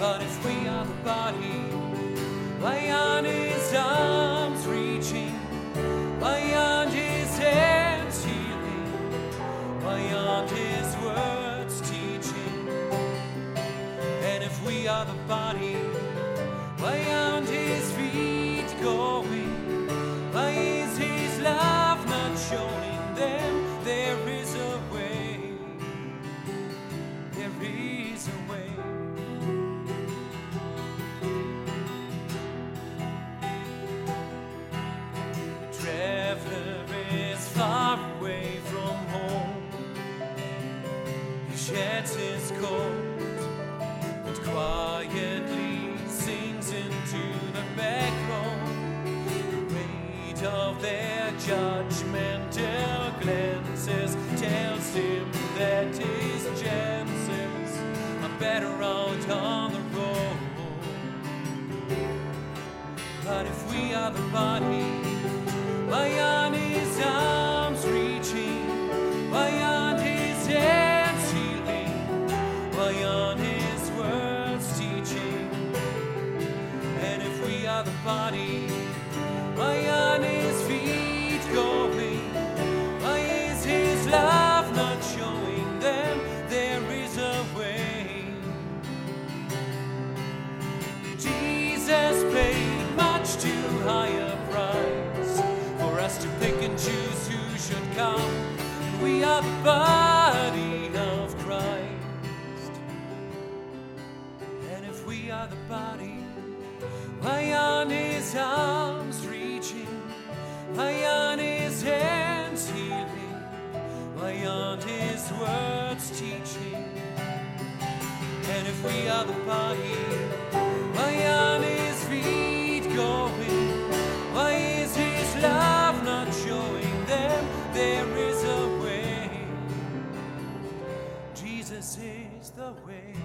but if we are the body, beyond his arms reaching, beyond his hands healing, beyond his words teaching, and if we are the body, beyond his feet going, by his love not showing them, there is a way, there is a way. The traveler is far away from home, he sheds his coat, but quietly sings into the back room. The weight of their judgmental glances tells him that his chances are better out on the road. But if we are the body, beyond his arms reaching, beyond his hands healing, beyond his words teaching, the body, beyond his feet going, why is his love not showing them? There is a way. Jesus paid much too high a price for us to pick and choose who should come. We are the body of Christ, and if we are the body, beyond his arms reaching, beyond his hands healing, beyond his words teaching, and if we are the body, beyond his feet going, why is his love not showing them? There is a way. Jesus is the way.